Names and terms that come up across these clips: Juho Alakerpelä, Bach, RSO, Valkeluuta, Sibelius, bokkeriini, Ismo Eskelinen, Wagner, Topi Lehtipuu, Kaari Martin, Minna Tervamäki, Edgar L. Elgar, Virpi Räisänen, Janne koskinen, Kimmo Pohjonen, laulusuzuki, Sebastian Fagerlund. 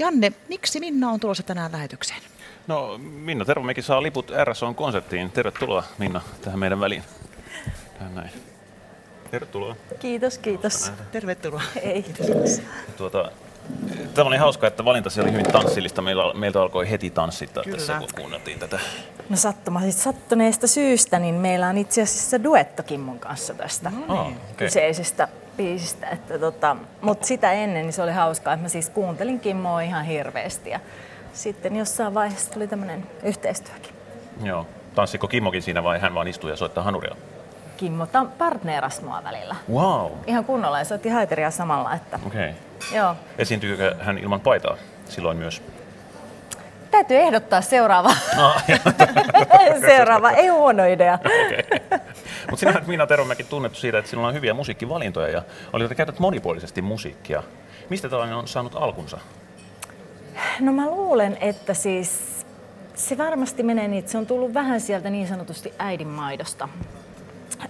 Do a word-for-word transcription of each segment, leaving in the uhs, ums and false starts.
Janne, miksi Minna on tulossa tänään lähetykseen? No, Minna Tervamäki saa liput R S O:n konserttiin. Tervetuloa, Minna, tähän meidän väliin. Tähän näin. Tervetuloa. Kiitos, kiitos. Tervetuloa. Ei. Kiitos. Tuota, tämä oli hauska, että valintasi oli hyvin tanssillista. Meillä, meiltä alkoi heti tanssittaa tässä, kun kuunneltiin tätä. No sattumaisesti sattuneesta syystä, niin meillä on itse asiassa duetto Kimmon kanssa tästä no, niin. kyseisestä biisistä. Että tota, mutta sitä ennen niin se oli hauskaa, että mä siis kuuntelin Kimmoa ihan hirveästi. Ja sitten jossain vaiheessa tuli tämmöinen yhteistyökin. Joo. Tanssiko Kimmokin siinä vai hän vaan istui ja soittaa hanuria? Kimmo partneerasi mua välillä. Wow. Ihan kunnolla ja soitti haiteria samalla. Että... Okay. Joo. Esiintyykö hän ilman paitaa silloin myös? Täytyy ehdottaa seuraava. No, seuraava, ei huono idea. Okay. Mutta sinä olet, Minna Tervamäki, tunnettu siitä, että sinulla on hyviä musiikkivalintoja ja olet käytät monipuolisesti musiikkia. Mistä tällainen on saanut alkunsa? No mä luulen, että siis se varmasti menee niin, että se on tullut vähän sieltä niin sanotusti äidin maidosta.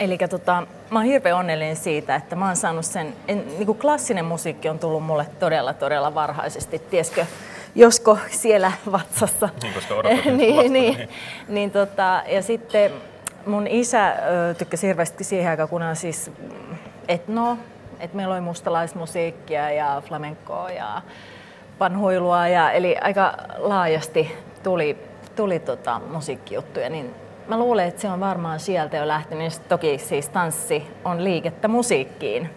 Eli tota, mä oon hirveän onnellinen siitä, että mä oon saanut sen, en, niin kuin klassinen musiikki on tullut mulle todella, todella varhaisesti, tieskö, josko siellä vatsassa. Niin, koska odotan. niin, niin, niin, tota, ja sitten mun isä ö, tykkäsi hirveästi siihen aikaan, kun on siis etno, että meillä oli mustalaismusiikkia ja flamenkoa ja panhuilua, ja, eli aika laajasti tuli, tuli tota, musiikkijuttuja, niin mä luulen, että se on varmaan sieltä jo lähtenyt. Toki siis tanssi on liikettä musiikkiin.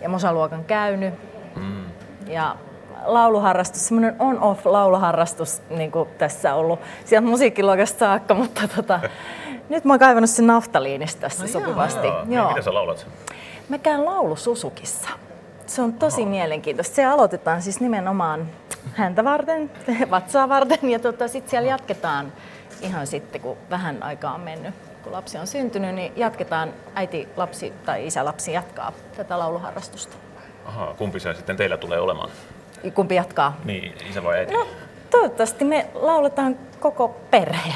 Ja musaluokan käynyt. Mm. Ja lauluharrastus, semmoinen on-off lauluharrastus, niin kuin tässä on ollut sieltä musiikkiluokasta saakka, mutta tota, nyt mä oon kaivannut sen naftaliinista tässä no sopivasti. Joo, joo. Joo. Miten sä laulat? Mä käyn laulusuzukissa. Se on tosi Oho. mielenkiintoista. Se aloitetaan siis nimenomaan häntä varten, vatsaa varten ja tota, sitten siellä jatketaan. Ihan sitten, kun vähän aikaa on mennyt, kun lapsi on syntynyt, niin jatketaan, äiti lapsi tai isä lapsi jatkaa tätä lauluharrastusta. Ahaa, kumpi se sitten teillä tulee olemaan? Kumpi jatkaa? Niin, isä vai äiti? No, toivottavasti me lauletaan koko perhe.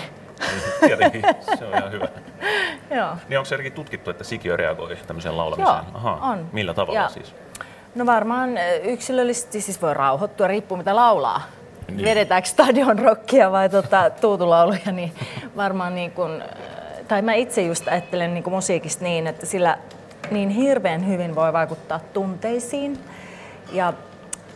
Tietenkin, se on ihan hyvä. Joo. Niin onko se erikin tutkittu, että sikiö reagoi tämmöiseen laulamiseen? Joo, Ahaa, on. Millä tavalla ja, siis? No varmaan yksilöllisesti siis voi rauhoittua, riippuu mitä laulaa. Niin. Vedetäänkö stadion rockia vai tota, tuutulauluja, niin varmaan niin kun, tai mä itse just ajattelen niin kun musiikista niin, että sillä niin hirveän hyvin voi vaikuttaa tunteisiin. Ja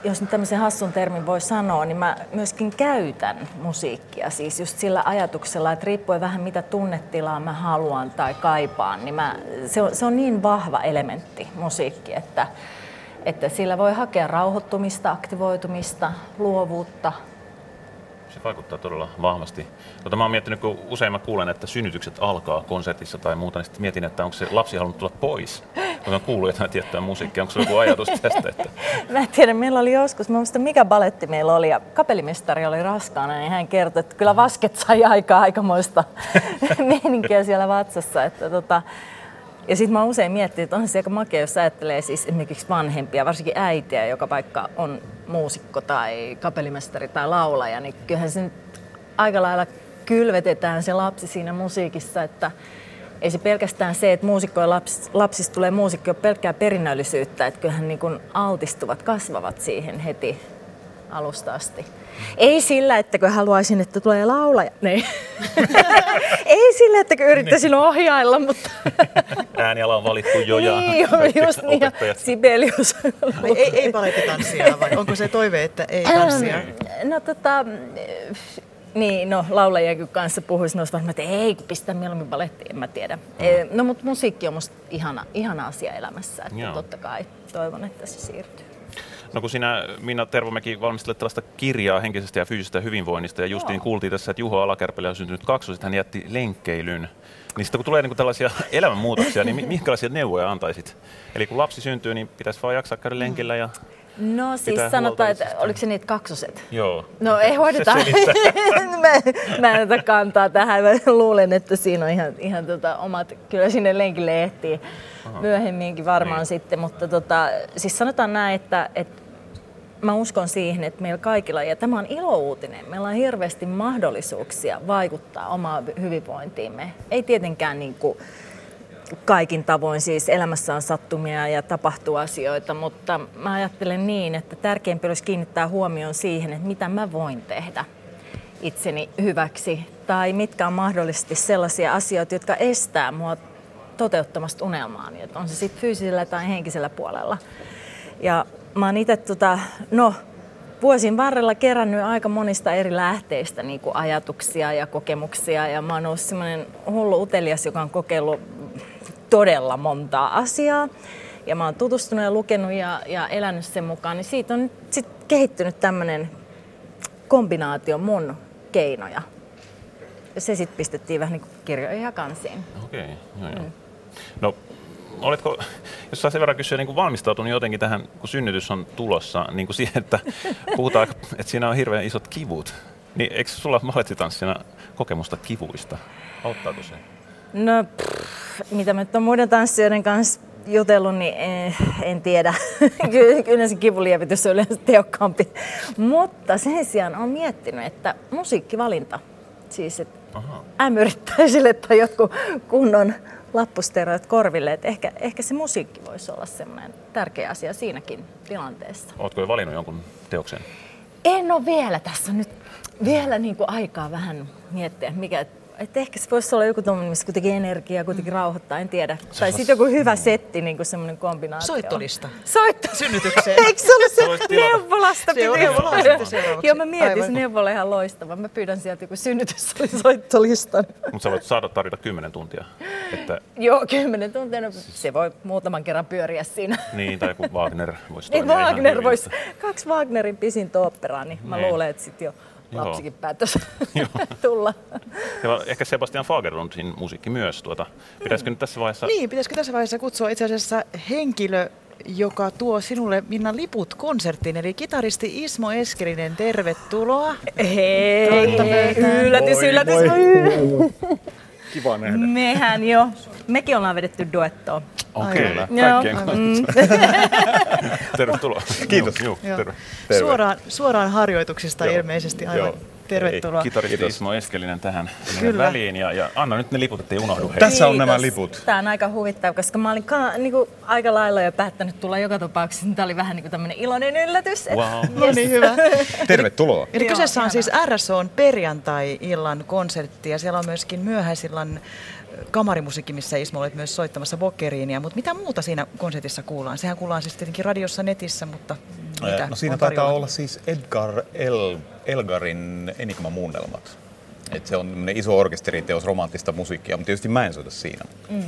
jos nyt tämmöisen hassun termin voi sanoa, niin mä myöskin käytän musiikkia siis just sillä ajatuksella, että riippuen vähän mitä tunnetilaa mä haluan tai kaipaan, niin mä, se, on, se on niin vahva elementti musiikki, että Että sillä voi hakea rauhoittumista, aktivoitumista, luovuutta. Se vaikuttaa todella vahvasti. Tota, mä oon miettinyt, kun usein mä kuulen, että synnytykset alkaa konsertissa tai muuta, niin sitten mietin, että onko se lapsi halunnut tulla pois. Kun on kuullut jotain tiettyä musiikkia, onko se joku ajatus tästä? Että... Mä en tiedä, meillä oli joskus, mä muistan mikä baletti meillä oli ja kapellimestari oli raskaana, niin hän kertoi, että kyllä vasket sai aikaa aikamoista meininkiä siellä vatsassa. Että, tota... Ja sitten mä usein miettinyt, että onhan se aika makea, jos ajattelee siis esimerkiksi vanhempia, varsinkin äitiä, joka vaikka on muusikko tai kapellimestari tai laulaja, niin kyllähän se nyt aika lailla kylvetetään se lapsi siinä musiikissa, että ei se pelkästään se, että muusikko ja laps, lapsista tulee muusikko, on pelkkää perinnöllisyyttä, että kyllähän niin kun altistuvat, kasvavat siihen heti alusta asti. Ei sillä, ettäkö haluaisin, että tulee laulaja. Niin. Ei sillä, ettäkö yrittäisin niin. ohjailla, mutta... Ääniala on valittu jo ja... Niin, just niin. Sibelius. Ei, ei balettitanssia, vai onko se toive, että ei tanssia? No tota... Niin, no laulajien kanssa puhuisin, olisi varmaan, että ei, kun pistää mieluummin balettiin, en mä tiedä. Mm. No, mutta musiikki on musta ihana, ihana asia elämässä, että Joo. totta kai toivon, että se siirtyy. No kun sinä, Minna Tervamäki, valmistelet tällaista kirjaa henkisestä ja fyysisestä hyvinvoinnista, ja justiin Joo. kuultiin tässä, että Juho Alakerpelä on syntynyt kaksoset, hän jätti lenkkeilyn. Niin sitten kun tulee niin tällaisia elämänmuutoksia, niin minkälaisia neuvoja antaisit? Eli kun lapsi syntyy, niin pitäisi vaan jaksaa käydä lenkillä ja... No siis sanotaan, että oliko se niitä kaksoset? Joo. No ei hoideta. mä, mä en ota kantaa tähän. Mä luulen, että siinä on ihan, ihan tota, omat, kyllä sinne lenkille ehtii Aha. myöhemminkin varmaan niin. sitten. Mutta tota, siis sanotaan näin, että, että mä uskon siihen, että meillä kaikilla, ja tämä on ilouutinen, meillä on hirveästi mahdollisuuksia vaikuttaa omaan hyvinvointiimme. Ei tietenkään niin kuin kaikin tavoin siis elämässä on sattumia ja tapahtuu asioita, mutta mä ajattelen niin, että tärkeämpi olisi kiinnittää huomioon siihen, että mitä mä voin tehdä itseni hyväksi tai mitkä on mahdollisesti sellaisia asioita, jotka estää mua toteuttamasta unelmaani, että on se sitten fyysisellä tai henkisellä puolella. Ja mä oon itse tota, no, vuosien varrella kerännyt aika monista eri lähteistä niin kuin ajatuksia ja kokemuksia ja mä oon ollut semmoinen hullu utelias, joka on kokeillut todella montaa asiaa ja mä oon tutustunut ja lukenut ja, ja elänyt sen mukaan, niin siitä on sit kehittynyt tämmöinen kombinaatio mun keinoja. Se sitten pistettiin vähän niin kuin kirjoihin ja kansiin. Okei, joo joo. Mm. No, oletko, jos saa sen verran kysyä, niin kuin valmistautunut jotenkin tähän, kun synnytys on tulossa, niin kuin siihen, että puhutaan, että siinä on hirveän isot kivut. Niin eikö sulla balettitanssina kokemusta kivuista? Auttaako se? No, pff, mitä mä nyt on muiden tanssijoiden kanssa jutellut, niin en, en tiedä. Kyllä se kivulievitys on yleensä tehokkaampi. Mutta sen sijaan olen miettinyt, että musiikkivalinta, siis että ämyrittäisille tai jotkut kunnon lappusteroit korville, että ehkä, ehkä se musiikki voisi olla semmoinen tärkeä asia siinäkin tilanteessa. Oletko jo valinnut jonkun teoksen? En ole vielä. Tässä on nyt vielä niin kuin aikaa vähän miettiä, mikä... Että ehkä se voisi olla joku tommoinen, missä kuitenkin energiaa kuitenkin rauhoittaa, en tiedä. Se tai sitten joku hyvä setti, niin kuin semmoinen kombinaatio. Soittolista. Soittolista. Synnytykseen. Eikö se ole se neuvolasta? Se on neuvolasta seuraavaksi. Joo, mä mietin, aivan. Se neuvola ihan loistava. Mä pyydän sieltä joku synnytyssoittolistan. Mutta sä voit saada tarjota kymmenen tuntia. Että... Joo, kymmenen tuntia. No, se voi muutaman kerran pyöriä siinä. Niin, tai joku Wagner voisi toimia. Niin, Wagner voisi. Kaksi Wagnerin pisintä oopperaa, niin mä luulen, että sitten jo... Lapsikin päätös tulla. Ja ehkä Sebastian Fagerlundin musiikki myös. Tuota. Pitäisikö mm. nyt tässä vaiheessa... Niin, pitäisikö tässä vaiheessa kutsua itse asiassa henkilö, joka tuo sinulle, Minna, liput konserttiin. Eli kitaristi Ismo Eskelinen, tervetuloa. Hei, hei. Yllätys, voi, yllätys. Voi. Kiva nähdä. Mehän jo. Mekin ollaan vedetty duettoa. Okei, okay. Kaikkien kanssa. Tervetuloa. Kiitos. Joo, joo. Terve. Terve. Suoraan, suoraan harjoituksista joo. Ilmeisesti aivan. Joo. Tervetuloa. Kitaristi Ismo Eskelinen tähän väliin ja, ja anna nyt ne liput, ettei unohdu heitä. Tässä on nämä liput. Tämä on aika huvittava, koska mä olin ka- niinku aika lailla jo päättänyt tulla joka tapauksessa. Niin tämä oli vähän niinku tämmöinen iloinen yllätys. Wow. No niin, hyvä. Tervetuloa. Eli, eli kyseessä on siis R S O:n perjantai-illan konsertti ja siellä on myöskin myöhäisillan kamarimusiikki, missä Ismo olet myös soittamassa bokkeriinia, mutta mitä muuta siinä konsertissa kuullaan? Sehän kuullaan siis tietenkin radiossa, netissä, mutta mitä? No siinä taitaa olla siis Edgar L. Elgarin Enigma-muunnelmat. Et se on iso orkesteriteos romanttista musiikkia, mutta tietysti mä en soita siinä. Mm.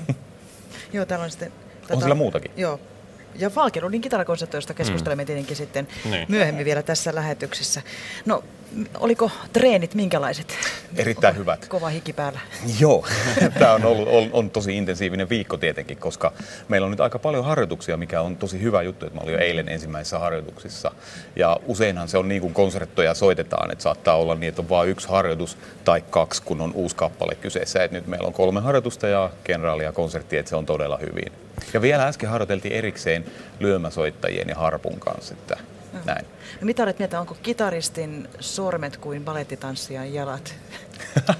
Joo, täällä on sitten... Tätä, on sillä muutakin. Joo. Ja Valkeluudin kitarakonsertto, josta keskustelemme mm. tietenkin sitten niin. myöhemmin vielä tässä lähetyksessä. No, oliko treenit minkälaiset? Erittäin Ko- hyvät. Kova hiki päällä. Joo, tämä on, ollut, on, on tosi intensiivinen viikko tietenkin, koska meillä on nyt aika paljon harjoituksia, mikä on tosi hyvä juttu, että mä olin jo eilen ensimmäisissä harjoituksissa. Ja useinhan se on niin kuin konserttoja soitetaan, että saattaa olla niin, että on vain yksi harjoitus tai kaksi, kun on uusi kappale kyseessä. Et nyt meillä on kolme harjoitusta ja kenraali ja konsertti, että se on todella hyvin. Ja vielä äsken harjoiteltiin erikseen lyömäsoittajien ja harpun kanssa. Että näin. No mitä olet mieltä, onko kitaristin sormet kuin balettitanssijan jalat?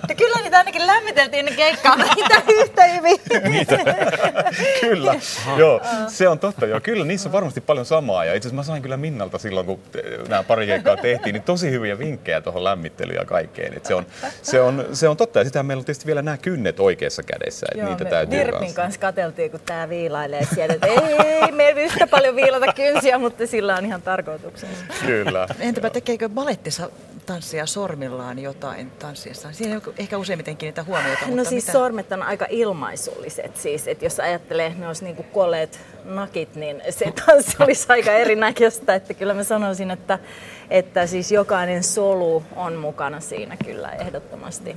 No kyllä niitä ainakin lämmiteltiin ennen keikkaa, niitä yhtä hyvin. Niitä. Kyllä, joo, se on totta. Joo. Kyllä niissä on varmasti paljon samaa. Ja itse asiassa mä sain kyllä Minnalta silloin, kun nämä pari keikkaa tehtiin, niin tosi hyviä vinkkejä tuohon lämmittelyyn ja kaikkeen. Et se, on, se, on, se on totta. Ja sitähän meillä on tietysti vielä nämä kynnet oikeassa kädessä. Et joo, niitä täytyy Virpin kanssa. kanssa katseltiin, kun tää viilailee siellä. Et ei, me ei yhtä paljon viilata kynsiä, mutta sillä on ihan tarkoituksensa. Kyllä. Entäpä tekeekö balettissa tanssia sormillaan jotain tanssiessaan? Siinä ehkä useimmiten kiinnitä huomiota. No mutta siis mitä? Sormet on aika ilmaisulliset siis, että jos ajattelee, että ne olisi niin kuin koleet nakit, niin se tanssi olisi aika erinäköistä. Että kyllä mä sanoisin, että, että siis jokainen solu on mukana siinä kyllä ehdottomasti.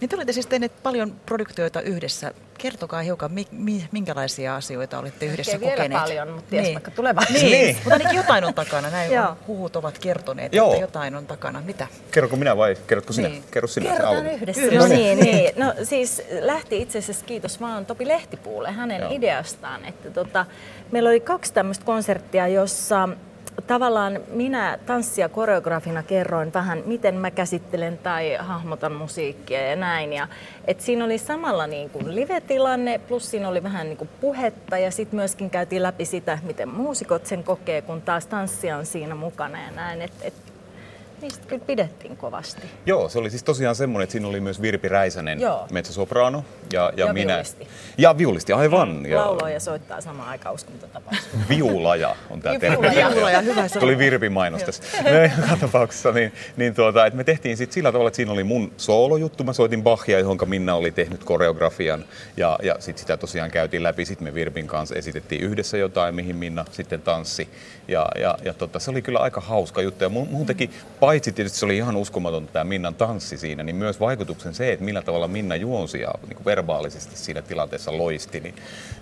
Niin te olette siis tehneet paljon produktioita yhdessä. Kertokaa hiukan, mi- mi- minkälaisia asioita olette yhdessä kokeneet. Vielä paljon, mutta ties niin. vaikka tulevaisuudessa. Niin. Niin. Mutta ainakin jotain on takana. Näin huhut ovat kertoneet, joo. että jotain on takana. Mitä? Kerronko minä vai kerrotko sinä? Niin. Kerro sinä. Kerrotaan yhdessä. No niin, niin. No siis lähti itse asiassa, kiitos vaan Topi Lehtipuulle hänen joo. ideastaan. Että tota, meillä oli kaksi tämmöistä konserttia, jossa tavallaan minä tanssia koreografina kerroin vähän, miten mä käsittelen tai hahmotan musiikkia ja näin. Ja, et siinä oli samalla niin kuin live-tilanne, plus siinä oli vähän niin kuin puhetta ja sitten myöskin käytiin läpi sitä, miten muusikot sen kokee, kun taas tanssia on siinä mukana ja näin. Et, et, niistä kyllä pidettiin kovasti. Joo, se oli siis tosiaan semmoinen, että siinä oli myös Virpi Räisänen, Joo. metsäsopraano ja, ja, ja minä. Viulisti. Ja viulisti, aivan. Ja... Laulaa ja soittaa samaan aikaan uskontotapaus. Viulaja on tämä termi. Viulaja, hyvä sana. Tuli Virpin mainos tässä. Joka tapauksessa niin, niin tuota, että me tehtiin sitten sillä tavalla, että siinä oli mun soolojuttu. Mä soitin Bachia, johon Minna oli tehnyt koreografian. Ja, ja sitten sitä tosiaan käytiin läpi. Sitten me Virpin kanssa esitettiin yhdessä jotain, mihin Minna sitten tanssi. Ja, ja, ja tota, se oli kyllä aika hauska juttu. Ja muutenkin paitsi tietysti se oli ihan uskomaton tämä Minnan tanssi siinä, niin myös vaikutuksen se, että millä tavalla Minna juonsi ja niin verbaalisesti siinä tilanteessa loisti, niin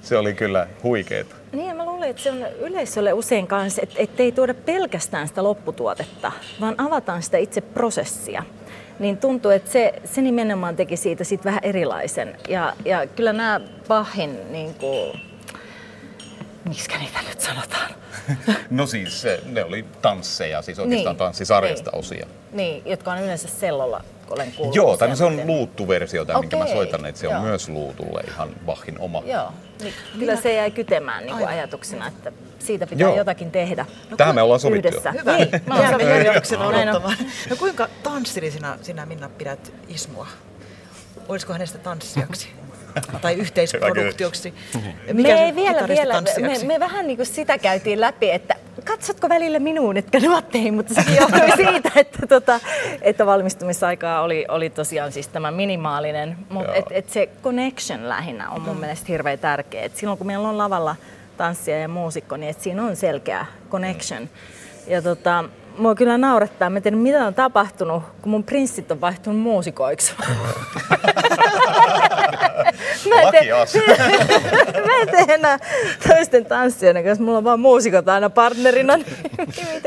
se oli kyllä huikeeta. Niin ja mä luulen, että se on yleisölle usein kanssa, että et ei tuoda pelkästään sitä lopputuotetta, vaan avataan sitä itse prosessia. Niin tuntuu, että se, se nimenomaan teki siitä sit vähän erilaisen. Ja, ja kyllä nämä Bachin, niin kuin, miksikä niitä nyt sanotaan? No siis, ne oli tansseja, siis oikeastaan niin, tanssisarjasta niin, osia. Niin, jotka on yleensä sellolla, olen kuullut. Joo, tai se on luuttuversio, okay. minkä mä soitan, että se Joo. on myös luutulle ihan Bachin oma. Joo, niin, kyllä se jäi kytemään niin kuin ajatuksena, että siitä pitää Joo. jotakin tehdä. No, tähän me ollaan sovittu. Yhdessä. Hyvä, niin, mä oon sovittu. No kuinka tanssilisena sinä, Minna, pidät Ismoa? Olisiko hänestä tanssijaksi? Tai yhteisproduktioksi. Mikä me ei vielä, vielä me, me vähän niin kuin sitä käytiin läpi, että katsotko välillä minuun, etkä nuotteihin, mutta sekin johtui siitä, että, tota, että valmistumisaikaa oli, oli tosiaan siis tämä minimaalinen. Mutta et, et se connection lähinnä on mun mm. mielestä hirveän tärkeä. Et silloin kun meillä on lavalla tanssia ja muusikko, niin et siinä on selkeä connection. Ja tota, mua kyllä naurattaa, mä en tiedä mitä on tapahtunut, kun mun prinssit on vaihtunut muusikoiksi. Mä en, te- mä en tee enää toisten tanssijoiden kanssa, mulla on vaan muusikot aina partnerina, niin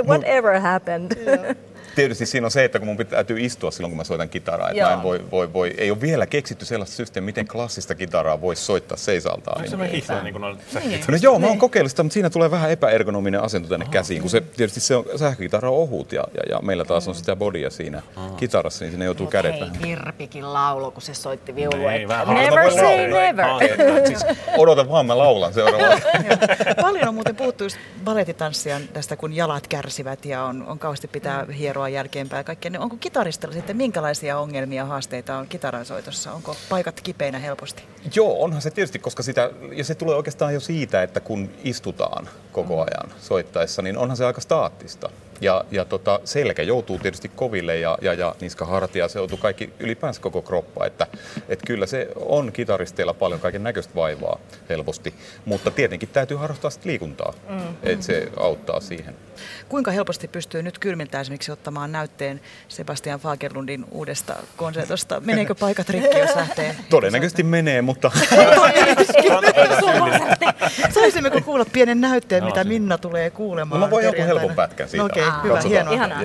whatever happened. Yeah. Tietysti siinä on se, että kun mun täytyy istua silloin, kun mä soitan kitaraa. Että mä en voi, voi, voi, ei ole vielä keksitty sellaista systeemiä, miten klassista kitaraa voisi soittaa seisaltaan. Onko semmoinen iso, niin kuin on sähkökitaraa? No joo, mä oon kokeillut sitä, mutta siinä tulee vähän epäergonominen asento tänne Aha, käsiin, kun se, tietysti se on sähkökitara on ohut ja, ja, ja meillä taas on sitä bodya siinä Aha. kitarassa, niin siinä joutuu Mut kädet vähän. Hei, Virpikin laulu, kun se soitti viulua. Never say never. Odota vaan, mä laulan seuraavaan. Paljon on muuten puhuttu just balettitanssijan tästä, kun jalat kärsivät ja on kauheasti pitää hieroa jälkeenpäin kaikkea. Onko kitaristilla sitten minkälaisia ongelmia ja haasteita on kitaransoitossa? Onko paikat kipeinä helposti? Joo, onhan se tietysti, koska sitä, ja se tulee oikeastaan jo siitä, että kun istutaan koko ajan soittaessa, niin onhan se aika staattista. Ja, ja tota, selkä joutuu tietysti koville ja, ja, ja niska, hartia, se joutuu kaikki ylipäänsä koko kroppa. Että, et kyllä se on kitaristeilla paljon kaiken näköistä vaivaa helposti, mutta tietenkin täytyy harrastaa sitä liikuntaa, mm-hmm. että se auttaa siihen. Kuinka helposti pystyy nyt kylmiltä esimerkiksi ottamaan näytteen Sebastian Fagerlundin uudesta konsertosta? Meneekö paikat rikki, jos lähtee? Todennäköisesti menee, mutta... Saisimmeko kuulla pienen näytteen, mitä Minna tulee kuulemaan? No mä voin joku helpon pätkän siitä. Okay. Hyvä, hienoa. Ihanaa.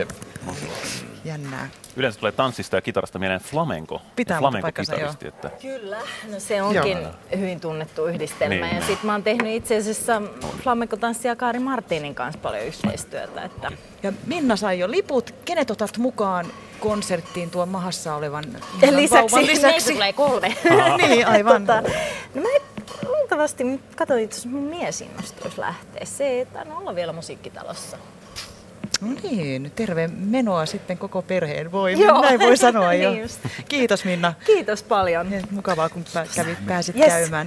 Jännää. Yleensä tulee tanssista ja kitarasta mieleen flamenco. Pitää flamenco-kitaristi. Että... Kyllä, no se onkin Joo. hyvin tunnettu yhdistelmä. Niin. Ja sit mä oon tehnyt itse asiassa flamenco-tanssia Kaari Martinin kanssa paljon yhteistyötä. Että... Ja Minna sai jo liput. Kenet otat mukaan konserttiin tuon mahassa olevan ja lisäksi, lisäksi? Tulee kolme. Niin, aivan. Tota, no mä luultavasti katsoin, että mun mies innostuisi lähteä. Se ei tainnut olla vielä musiikkitalossa. No niin, terve menoa sitten koko perheen voimin, Joo. näin voi sanoa jo. Niin just. Kiitos Minna. Kiitos paljon. Mukavaa kun kävit, pääsit yes. käymään.